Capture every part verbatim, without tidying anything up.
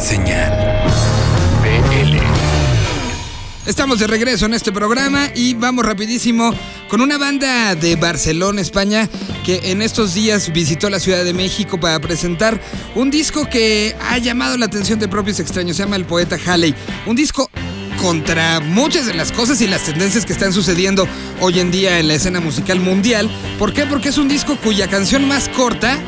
Señal V L. Estamos de regreso en este programa y vamos rapidísimo con una banda de Barcelona, España, que en estos días visitó la Ciudad de México para presentar un disco que ha llamado la atención de propios extraños. Se llama El Poeta Halley, un disco contra muchas de las cosas y las tendencias que están sucediendo hoy en día en la escena musical mundial. ¿Por qué? Porque es un disco cuya canción más corta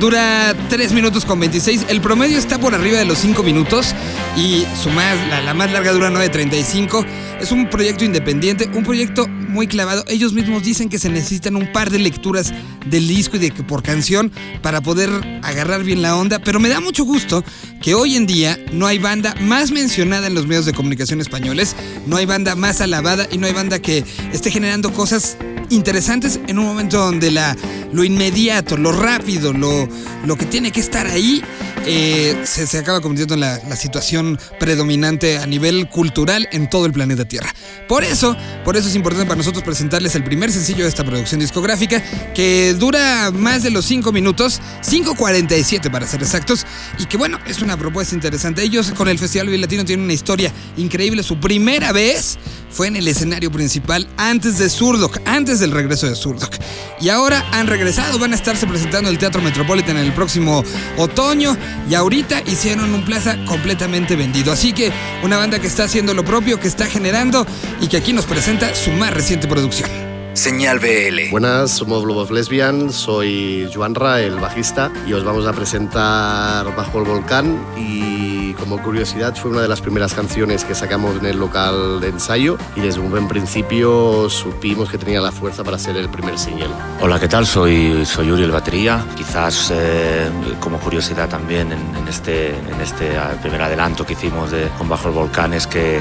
dura tres minutos con veintiséis. El promedio está por arriba de los cinco minutos. Y su más, la, la más larga dura nueve treinta y cinco. Es un proyecto independiente, un proyecto muy clavado. Ellos mismos dicen que se necesitan un par de lecturas del disco y de que por canción para poder agarrar bien la onda. Pero me da mucho gusto que hoy en día no hay banda más mencionada en los medios de comunicación españoles, no hay banda más alabada y no hay banda que esté generando cosas interesantes en un momento donde la, lo inmediato, lo rápido, lo, lo que tiene que estar ahí eh, se, se acaba convirtiendo en la, la situación predominante a nivel cultural en todo el planeta Tierra. Por eso, por eso es importante para nosotros presentarles el primer sencillo de esta producción discográfica, que dura más de los cinco minutos, cinco cuarenta y siete para ser exactos, y que bueno, es una propuesta interesante. Ellos con el Festival Vive Latino tienen una historia increíble. Su primera vez fue en el escenario principal antes de Zurdok, antes del regreso de Zurdok. Y ahora han regresado, van a estarse presentando en el Teatro Metropolitan en el próximo otoño, y ahorita hicieron un plaza completamente vendido. Así que una banda que está haciendo lo propio, que está generando y que aquí nos presenta su más reciente producción. Señal V L. Buenas, somos Love of Lesbian, soy Joanra, el bajista, y os vamos a presentar Bajo el Volcán. Y como curiosidad, fue una de las primeras canciones que sacamos en el local de ensayo y desde un buen principio supimos que tenía la fuerza para ser el primer single. Hola, ¿qué tal? Soy, soy Uri, el batería. Quizás eh, como curiosidad también en, en, este, en este primer adelanto que hicimos de, con Bajo el Volcán, es que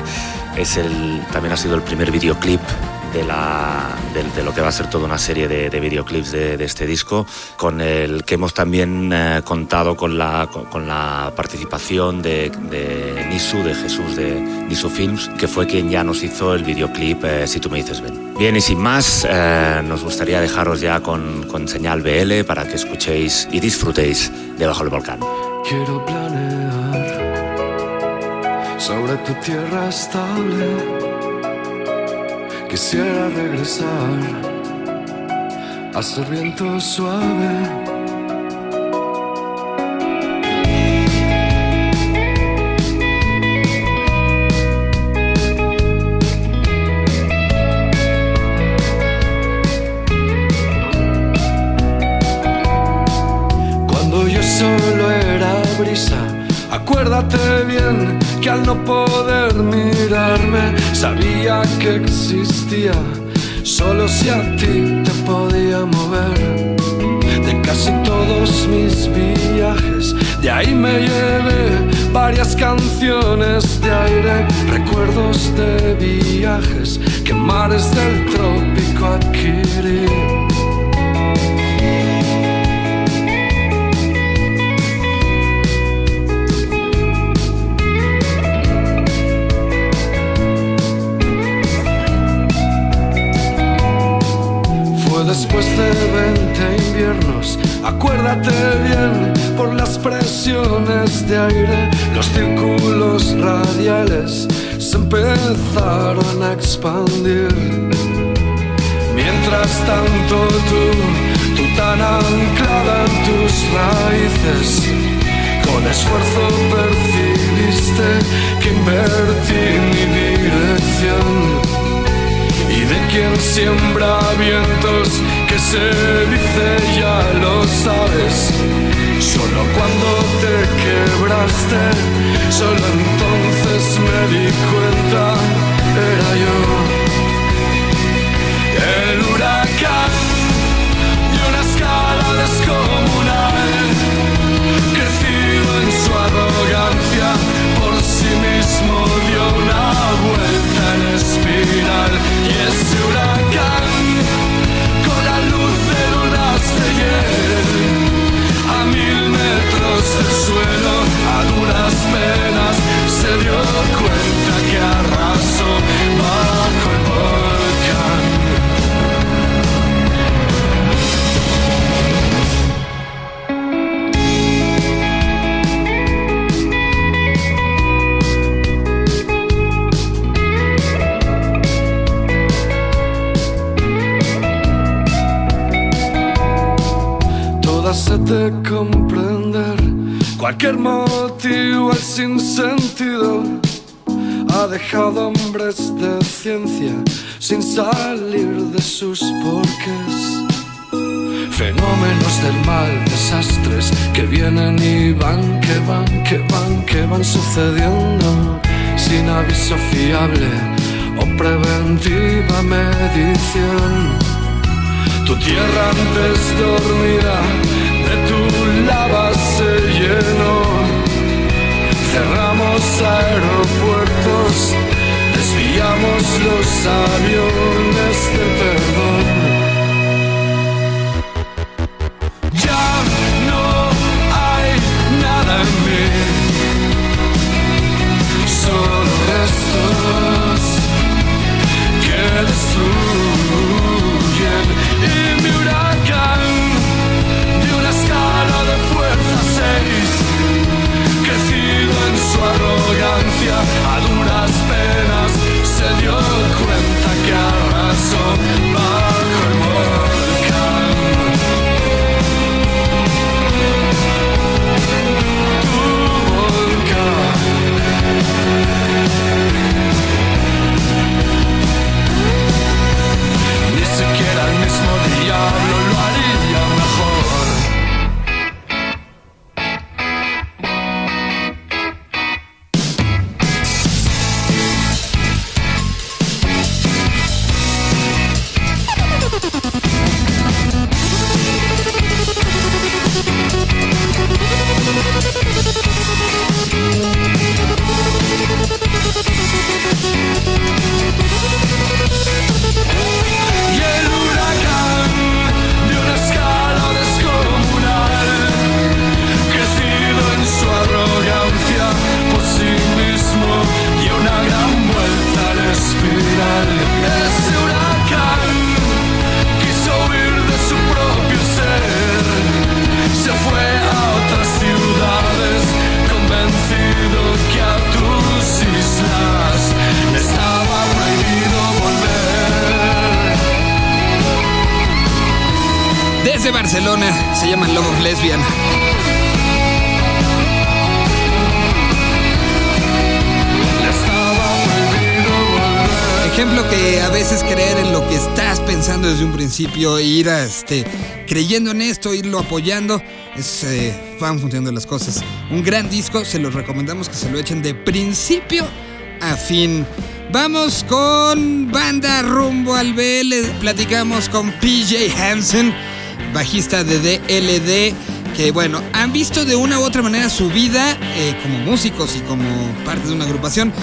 es el, también ha sido el primer videoclip De, la, de, de lo que va a ser toda una serie de, de videoclips de, de este disco, con el que hemos también eh, contado con la, con, con la participación de, de Nisu, de Jesús de Nisu Films, que fue quien ya nos hizo el videoclip eh, Si tú me dices ven. Bien, y sin más, eh, nos gustaría dejaros ya con, con Señal V L para que escuchéis y disfrutéis de Bajo el Volcán. Quiero planear sobre tu tierra estable. Quisiera regresar a ser viento suave. Cuando yo solo era brisa, acuérdate bien que al no poder mirarme sabía que existía. Solo si a ti te podía mover. De casi todos mis viajes, de ahí me llevé varias canciones de aire, recuerdos de viajes que mares del trópico adquirí. Después de veinte inviernos, acuérdate bien, por las presiones de aire, los círculos radiales se empezaron a expandir. Mientras tanto tú, tú tan anclada en tus raíces, con esfuerzo percibiste que invertí mi dirección. Y de quien siembra vientos que se dice ya lo sabes. Solo cuando te quebraste, solo entonces me di cuenta, era yo el huracán de una escala descomunal, crecido en su arrogancia, por sí mismo dio una vuelta en espiral. Y ese huracán, con la luz de lunas de hiel, a mil metros del suelo, a duras de comprender. Cualquier motivo es sin sentido. Ha dejado hombres de ciencia sin salir de sus porqués. Fenómenos del mal, desastres que vienen y van, que van, que van, que van sucediendo sin aviso fiable o preventiva medición. Tu tierra antes dormida de tu lava se llenó. Cerramos aeropuertos, desviamos los aviones de perdón. Solo restos que destruyen. Y mi huracán de una escala de fuerza seis, crecido en su arrogancia, a duras penas se dio cuenta que arrasó bajo el volcán. Tu volcán. Ni siquiera el mismo diablo lo haría mejor. Barcelona, se llaman Love of Lesbian. Ejemplo que a veces creer en lo que estás pensando desde un principio, ir a, este, creyendo en esto, irlo apoyando, es, eh, van funcionando las cosas. Un gran disco, se los recomendamos que se lo echen de principio a fin. Vamos con banda rumbo al B L, platicamos con P J Hansen, bajista de D L D, que bueno, han visto de una u otra manera su vida eh, como músicos y como parte de una agrupación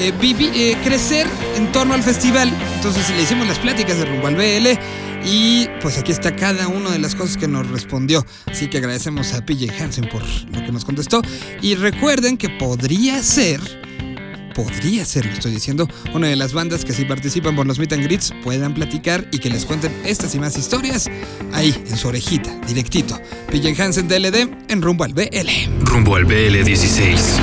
eh, vivi, eh, crecer en torno al festival. Entonces le hicimos las pláticas de rumbo al B L y pues aquí está cada una de las cosas que nos respondió, así que agradecemos a P J Hansen por lo que nos contestó. Y recuerden que podría ser Podría ser, lo estoy diciendo, una de las bandas que si participan por los Meet and Greets puedan platicar y que les cuenten estas y más historias ahí, en su orejita, directito. P J Hansen D L D en Rumbo al B L. Rumbo al B L dieciséis.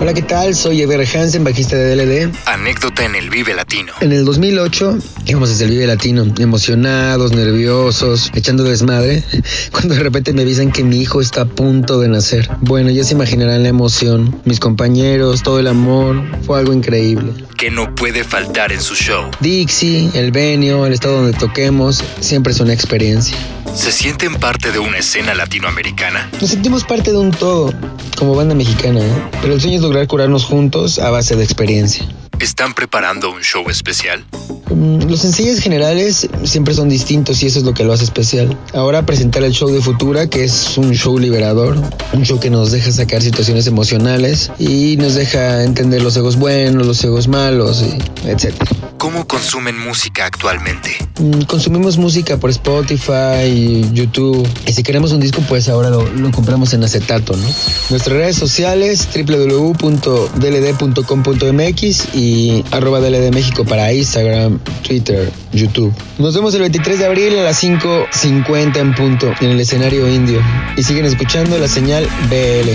Hola, ¿qué tal? Soy Ever Hansen, bajista de D L D. Anécdota en el Vive Latino. En el dos mil ocho, íbamos desde el Vive Latino, emocionados, nerviosos, echando desmadre, cuando de repente me avisan que mi hijo está a punto de nacer. Bueno, ya se imaginarán la emoción, mis compañeros, todo el amor, fue algo increíble. Que no puede faltar en su show. Dixie, el venio, el estado donde toquemos, siempre es una experiencia. ¿Se sienten parte de una escena latinoamericana? Nos sentimos parte de un todo, como banda mexicana, ¿eh? Pero el sueño es lograr curarnos juntos a base de experiencia. ¿Están preparando un show especial? Um, los sencillos generales siempre son distintos y eso es lo que lo hace especial. Ahora presentar el show de Futura, que es un show liberador, un show que nos deja sacar situaciones emocionales y nos deja entender los egos buenos, los egos malos, etcétera. ¿Cómo consumen música actualmente? Um, consumimos música por Spotify, YouTube, y si queremos un disco, pues ahora lo, lo compramos en acetato, ¿no? Nuestras redes sociales, doble u doble u doble u punto d l d punto com punto m x y Y arroba D L D México para Instagram, Twitter, YouTube. Nos vemos el veintitrés de abril a las cinco cincuenta en punto en el escenario indio. Y siguen escuchando la señal B L.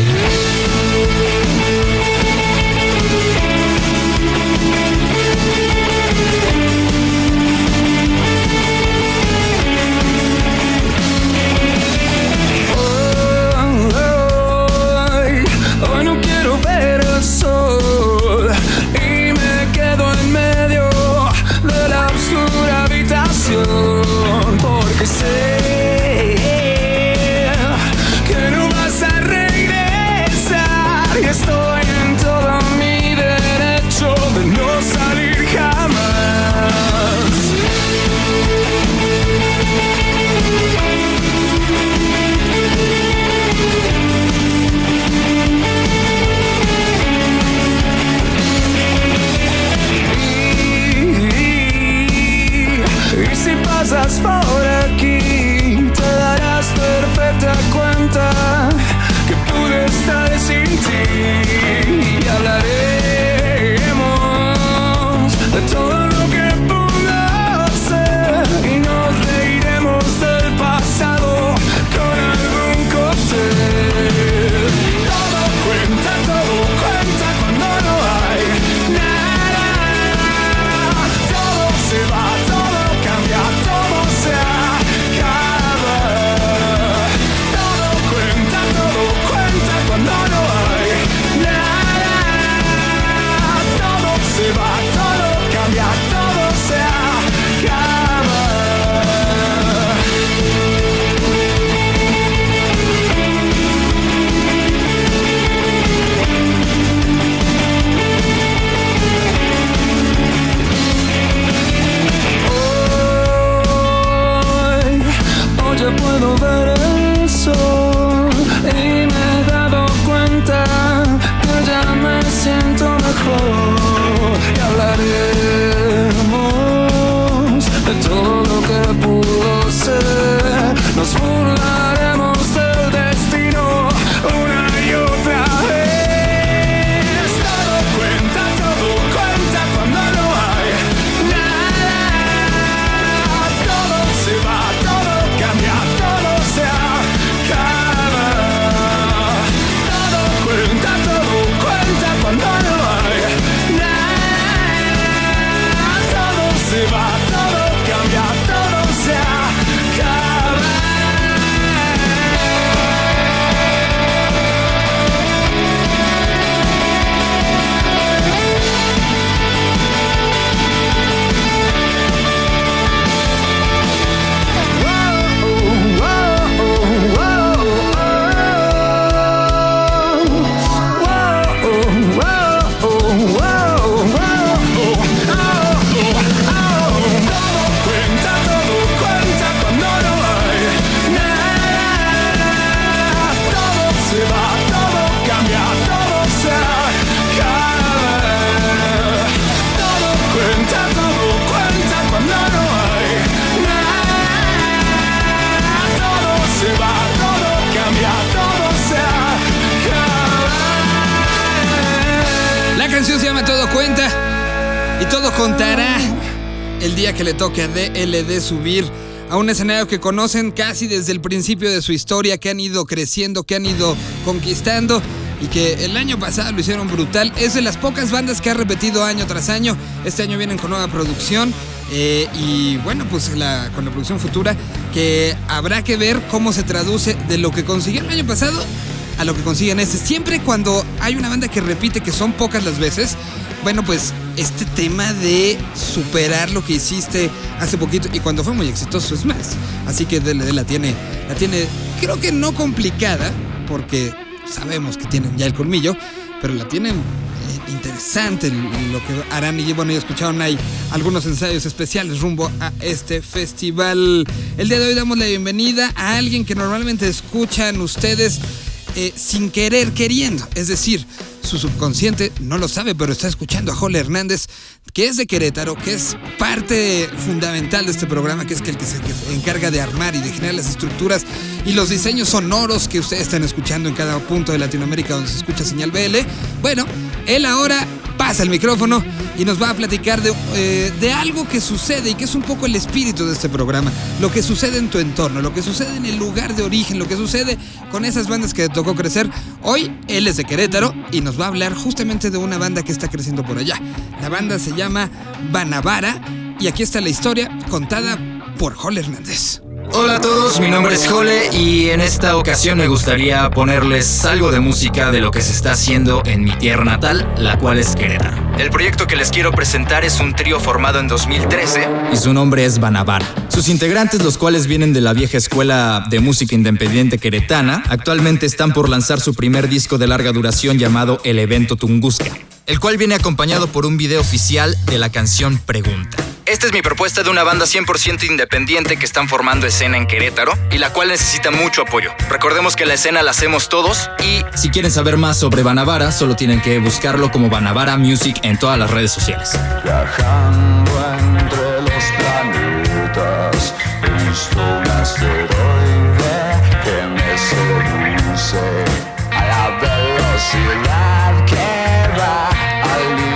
La canción se llama Todo Cuenta y todo contará el día que le toque a D L D subir a un escenario que conocen casi desde el principio de su historia, que han ido creciendo, que han ido conquistando y que el año pasado lo hicieron brutal. Es de las pocas bandas que ha repetido año tras año. Este año vienen con nueva producción eh, y bueno, pues la, con la producción futura, que habrá que ver cómo se traduce de lo que consiguieron el año pasado a lo que consiguen este. Siempre cuando hay una banda que repite, que son pocas las veces, bueno, pues este tema de superar lo que hiciste hace poquito y cuando fue muy exitoso es más. Así que D L D la tiene, la tiene, creo que no complicada, porque sabemos que tienen ya el colmillo, pero la tienen eh, interesante lo que harán. Y bueno, ya escucharon, hay algunos ensayos especiales rumbo a este festival. El día de hoy damos la bienvenida a alguien que normalmente escuchan ustedes Eh, sin querer queriendo, es decir, su subconsciente no lo sabe, pero está escuchando a Jole Hernández, que es de Querétaro, que es parte fundamental de este programa, que es el que se encarga de armar y de generar las estructuras y los diseños sonoros que ustedes están escuchando en cada punto de Latinoamérica donde se escucha Señal V L. Bueno, él ahora pasa el micrófono y nos va a platicar de, eh, de algo que sucede y que es un poco el espíritu de este programa, lo que sucede en tu entorno, lo que sucede en el lugar de origen, lo que sucede con esas bandas que te tocó crecer. Hoy él es de Querétaro y nos va a hablar justamente de una banda que está creciendo por allá. La banda se llama Banábara y aquí está la historia contada por Jole Hernández. Hola a todos, mi nombre es Jole y en esta ocasión me gustaría ponerles algo de música de lo que se está haciendo en mi tierra natal, la cual es Querétaro. El proyecto que les quiero presentar es un trío formado en dos mil trece y su nombre es Banábara. Sus integrantes, los cuales vienen de la vieja escuela de música independiente queretana, actualmente están por lanzar su primer disco de larga duración llamado El evento Tunguska, el cual viene acompañado por un video oficial de la canción Pregunta. Esta es mi propuesta de una banda cien por ciento independiente que están formando escena en Querétaro y la cual necesita mucho apoyo. Recordemos que la escena la hacemos todos y si quieren saber más sobre Banábara, solo tienen que buscarlo como Banábara Music en todas las redes sociales. Viajando entre los planetas, he visto un asteroide que me seduce a la velocidad que va al niño.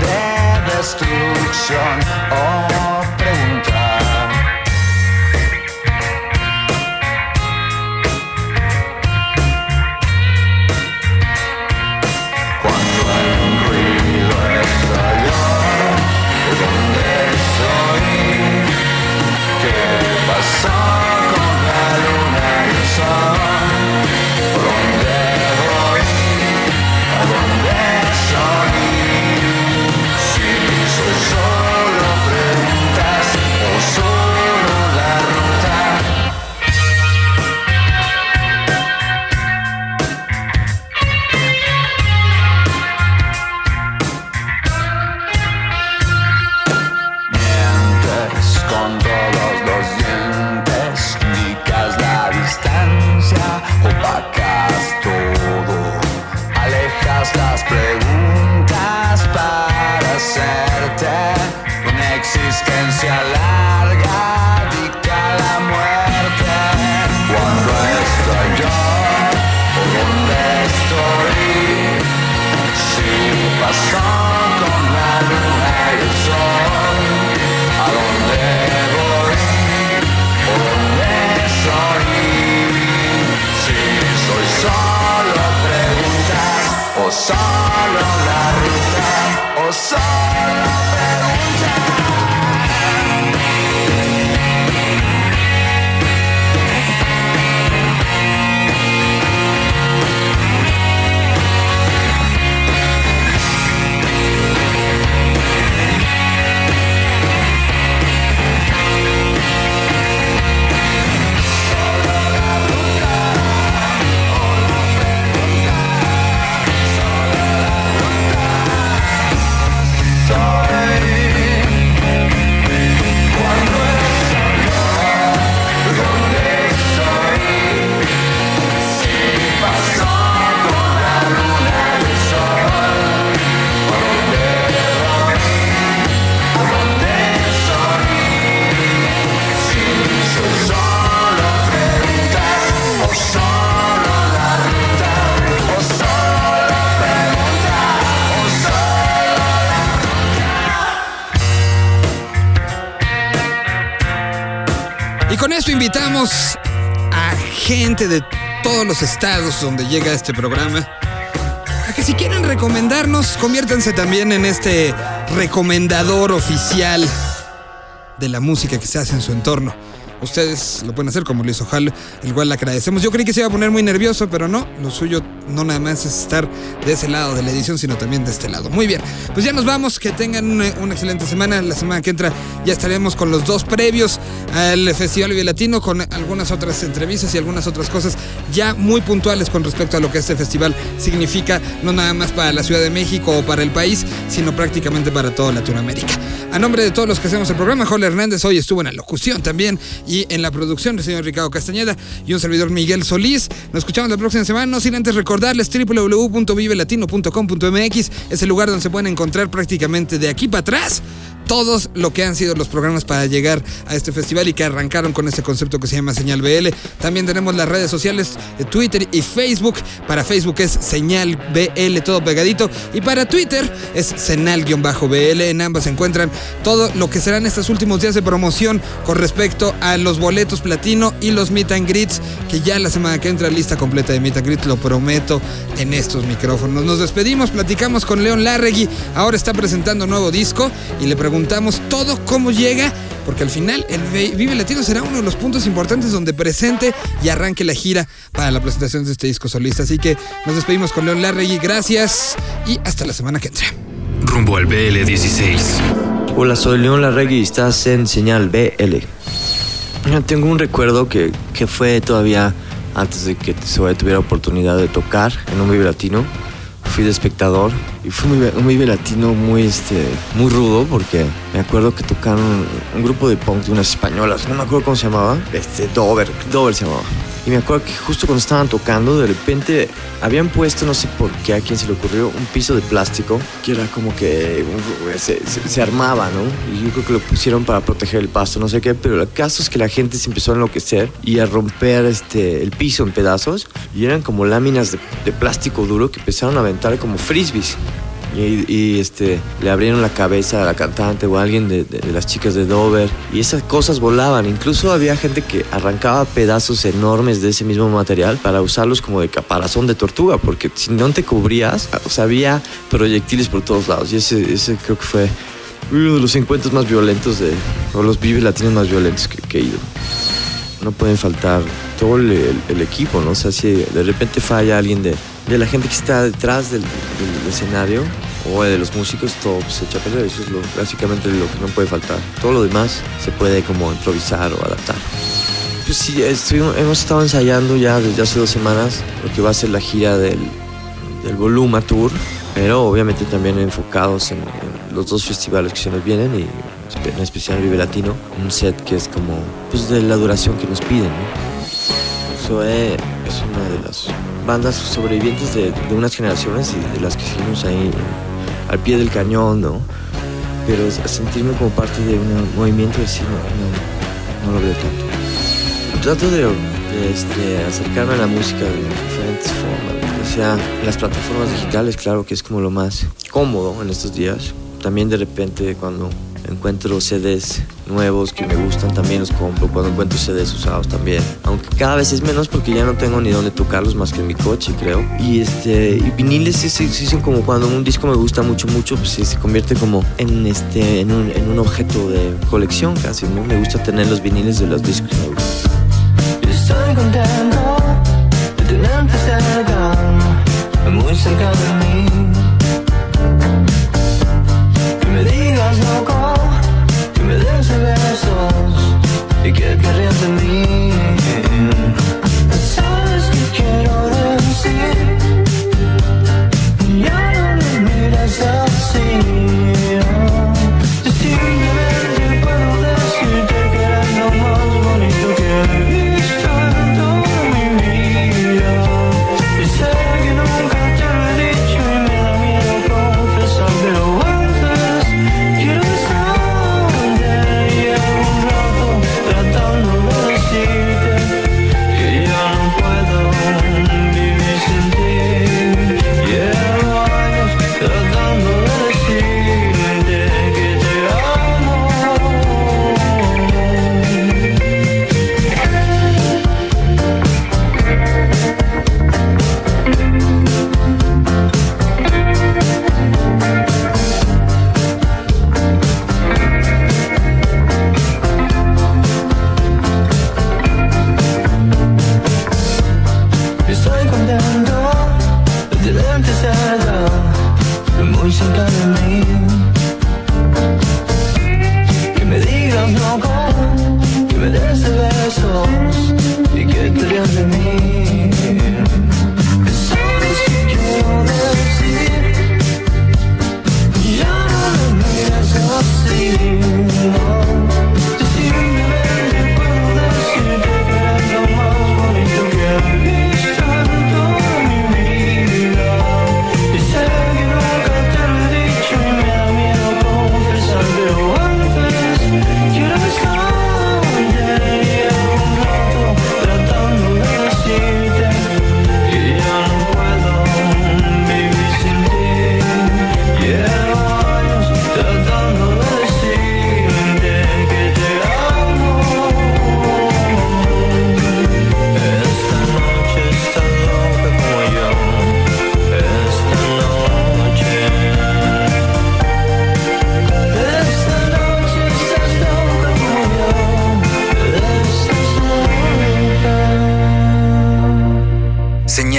De destrucción o preguntar. Cuando el ruido estalló, ¿dónde soy? ¿Qué pasó con la luna y el sol? ¿Dónde voy? ¿A dónde soy? Sorry. saludamos a gente de todos los estados donde llega este programa. A que si quieren recomendarnos, conviértanse también en este recomendador oficial de la música que se hace en su entorno. Ustedes lo pueden hacer como Luis Ojal, el cual le agradecemos. Yo creí que se iba a poner muy nervioso, pero no. Lo suyo no nada más es estar de ese lado de la edición, sino también de este lado. Muy bien, pues ya nos vamos. Que tengan una, una excelente semana. La semana que entra ya estaremos con los dos previos al Festival Vive Latino, con algunas otras entrevistas y algunas otras cosas ya muy puntuales con respecto a lo que este festival significa, no nada más para la Ciudad de México o para el país, sino prácticamente para toda Latinoamérica. A nombre de todos los que hacemos el programa, Jorge Hernández hoy estuvo en la locución también, y en la producción el señor Ricardo Castañeda y un servidor Miguel Solís. Nos escuchamos la próxima semana, no sin antes recordarles doble u doble u doble u punto vive latino punto com punto m x, es el lugar donde se pueden encontrar prácticamente de aquí para atrás todos lo que han sido los programas para llegar a este festival y que arrancaron con este concepto que se llama Señal V L. También tenemos las redes sociales de Twitter y Facebook. Para Facebook es Señal V L, todo pegadito. Y para Twitter es Senal V L. En ambas se encuentran todo lo que serán estos últimos días de promoción con respecto a los boletos platino y los meet and greets, que ya la semana que entra lista completa de meet and greets, lo prometo en estos micrófonos. Nos despedimos, platicamos con León Larregui. Ahora está presentando nuevo disco y le pregunto Contamos todo cómo llega, porque al final el Vive Latino será uno de los puntos importantes donde presente y arranque la gira para la presentación de este disco solista. Así que nos despedimos con León Larregui, gracias y hasta la semana que entra. Rumbo al B L dieciséis. Hola, soy León Larregui y estás en Señal B L. Tengo un recuerdo que, que fue todavía antes de que se tuviera oportunidad de tocar en un Vive Latino. Fui de espectador y fue un Vive Latino muy, este, muy rudo, porque me acuerdo que tocaron un, un grupo de punk de unas españolas, no me acuerdo cómo se llamaba, este, Dover, Dover se llamaba. Y me acuerdo que justo cuando estaban tocando, de repente habían puesto, no sé por qué, a quién se le ocurrió, un piso de plástico que era como que se, se, se armaba, ¿no? Y yo creo que lo pusieron para proteger el pasto, no sé qué, pero el caso es que la gente se empezó a enloquecer y a romper este, el piso en pedazos, y eran como láminas de, de plástico duro que empezaron a aventar como frisbees. Y, y este, le abrieron la cabeza a la cantante o a alguien de, de, de las chicas de Dover, y esas cosas volaban. Incluso había gente que arrancaba pedazos enormes de ese mismo material para usarlos como de caparazón de tortuga, porque si no te cubrías, o sea, había proyectiles por todos lados. Y ese, ese creo que fue uno de los encuentros más violentos, de, o los Vive Latinos más violentos que, que he ido. No pueden faltar todo el, el, el equipo, ¿no? O sea, si de repente falla alguien de, de la gente que está detrás del, del, del escenario o de los músicos, todo se echa a perder. Eso es lo, básicamente lo que no puede faltar. Todo lo demás se puede como improvisar o adaptar. Pues sí, estuvimos, hemos estado ensayando ya desde hace dos semanas lo que va a ser la gira del, del Voluma Tour, pero obviamente también enfocados en, en los dos festivales que se nos vienen, y en especial Vive Latino, un set que es como, pues, de la duración que nos piden, ¿no? Zoé es una de las bandas sobrevivientes de, de unas generaciones y de las que seguimos ahí al pie del cañón, ¿no? Pero sentirme como parte de un movimiento de decir, no, no, no lo veo tanto. Trato de, de este, acercarme a la música de diferentes formas, ¿no? O sea, las plataformas digitales, claro que es como lo más cómodo en estos días. También de repente cuando encuentro C Ds nuevos que me gustan, también los compro. Cuando encuentro C Ds usados también, aunque cada vez es menos porque ya no tengo ni dónde tocarlos más que en mi coche, creo. Y este y viniles sí se sí, hacen sí, como cuando un disco me gusta mucho mucho, pues sí, se convierte como en este en un, en un objeto de colección casi, ¿no? Me gusta tener los viniles de los discos que me gustan. Yo estoy contento de tenerte cerca, muy cerca de mí. Loco, que me des besos y que te rías de mí. Sabes que quiero decir, ya no me mires así. Decídeme, puedo decirte que eres lo más bonito que he visto en tu vida.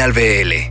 Señal V L.